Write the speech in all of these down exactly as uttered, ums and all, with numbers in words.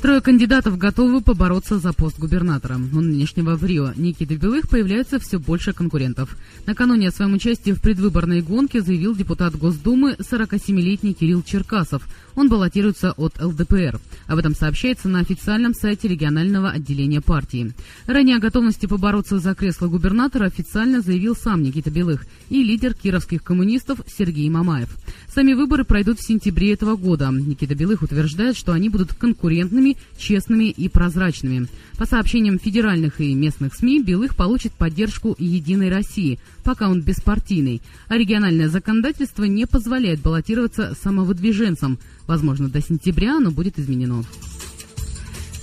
Трое кандидатов готовы побороться за пост губернатора. У нынешнего в Рио Никиты Белых появляется все больше конкурентов. Накануне о своем участии в предвыборной гонке заявил депутат Госдумы сорокасемилетний Кирилл Черкасов. Он баллотируется от эл дэ пэ эр. Об этом сообщается на официальном сайте регионального отделения партии. Ранее о готовности побороться за кресло губернатора официально заявил сам Никита Белых и лидер кировских коммунистов Сергей Мамаев. Сами выборы пройдут в сентябре этого года. Никита Белых утверждает, что они будут конкурентными, честными и прозрачными. По сообщениям федеральных и местных СМИ, Белых получит поддержку «Единой России», пока он беспартийный. А региональное законодательство не позволяет баллотироваться самовыдвиженцам. Возможно, до сентября оно будет изменено.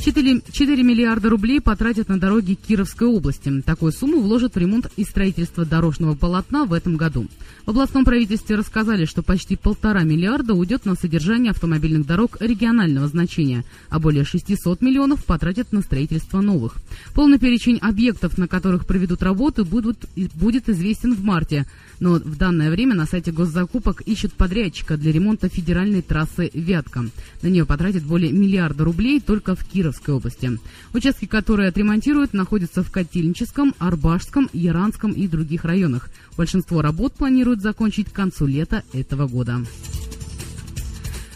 четыре миллиарда рублей потратят на дороги Кировской области. Такую сумму вложат в ремонт и строительство дорожного полотна в этом году. В областном правительстве рассказали, что почти полтора миллиарда уйдет на содержание автомобильных дорог регионального значения, а более шестьсот миллионов потратят на строительство новых. Полный перечень объектов, на которых проведут работы, будут, будет известен в марте. Но в данное время на сайте госзакупок ищут подрядчика для ремонта федеральной трассы Вятка. На нее потратят более миллиарда рублей только в Кировской области. Участки, которые отремонтируют, находятся в Котельническом, Арбашском, Яранском и других районах. Большинство работ планируют закончить к концу лета этого года.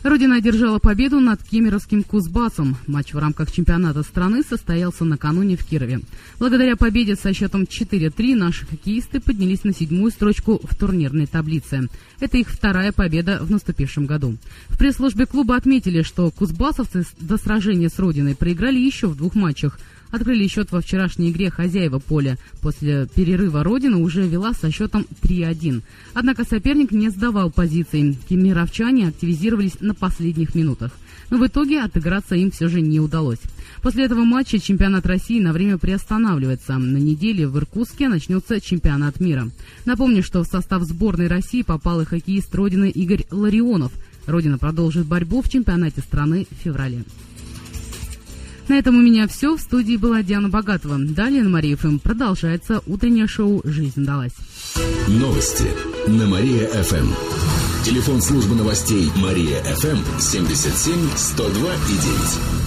Родина одержала победу над кемеровским Кузбассом. Матч в рамках чемпионата страны состоялся накануне в Кирове. Благодаря победе со счетом четыре три наши хоккеисты поднялись на седьмую строчку в турнирной таблице. Это их вторая победа в наступившем году. В пресс-службе клуба отметили, что кузбассовцы до сражения с Родиной проиграли еще в двух матчах. Открыли счет во вчерашней игре хозяева поля. После перерыва Родина уже вела со счетом три один. Однако соперник не сдавал позиций. Кемеровчане активизировались на последних минутах. Но в итоге отыграться им все же не удалось. После этого матча чемпионат России на время приостанавливается. На неделе в Иркутске начнется чемпионат мира. Напомню, что в состав сборной России попал и хоккеист Родины Игорь Ларионов. Родина продолжит борьбу в чемпионате страны в феврале. На этом у меня все. В студии была Диана Богатова. Далее на Мария-ФМ продолжается утреннее шоу «Жизнь далась». Новости на Мария-ФМ. Телефон службы новостей Мария-ФМ семьдесят семь сто два и девять.